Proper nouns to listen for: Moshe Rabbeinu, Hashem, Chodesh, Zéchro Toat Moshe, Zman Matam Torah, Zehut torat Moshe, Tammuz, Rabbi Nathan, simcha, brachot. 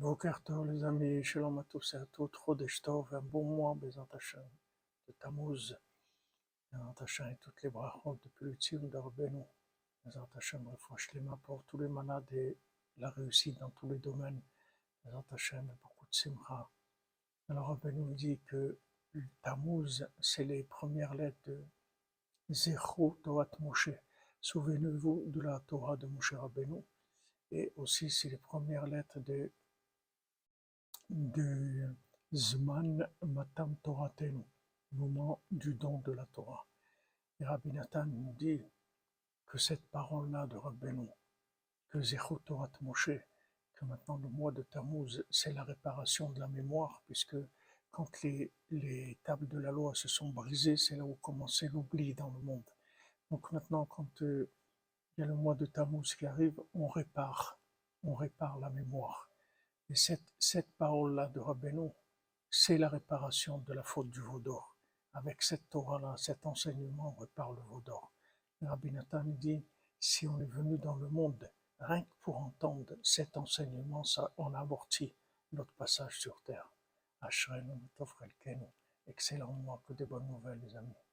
Boker Tov les amis, shalom à tous et à toutes, Chodesh Tov, un bon mois, Bezant Hashem, de Tammuz, Bezant Hashem et toutes les brachot de Pulitzer ou d'Arbenu, Bezant Hashem, refouche les mains pour tous les malades et la réussite dans tous les domaines, Bezant Hashem, beaucoup de simcha. Alors Arbenu nous dit que Tammuz, c'est les premières lettres de Zéchro Toat Moshe. Souvenez-vous de la Torah de Moshe Rabbeinu, et aussi c'est les premières lettres de Zman Matam Torah, moment du don de la Torah. Et Rabbi Nathan nous dit que cette parole-là de Rabbeinu, que Zehut torat Moshe, que maintenant le mois de Tammuz, c'est la réparation de la mémoire, puisque quand les tables de la loi se sont brisées, c'est là où commençait l'oubli dans le monde. Donc maintenant, quand il y a le mois de Tammuz qui arrive, on répare la mémoire. Et cette parole-là de Rabbeinu, c'est la réparation de la faute du veau d'or. Avec cette Torah-là, cet enseignement, on répare le veau d'or. Rabbi Nathan dit, si on est venu dans le monde, rien que pour entendre cet enseignement, ça, on a amorti notre passage sur terre. Ashrenu, Tov Chelkenu, excellent mois, que des bonnes nouvelles les amis.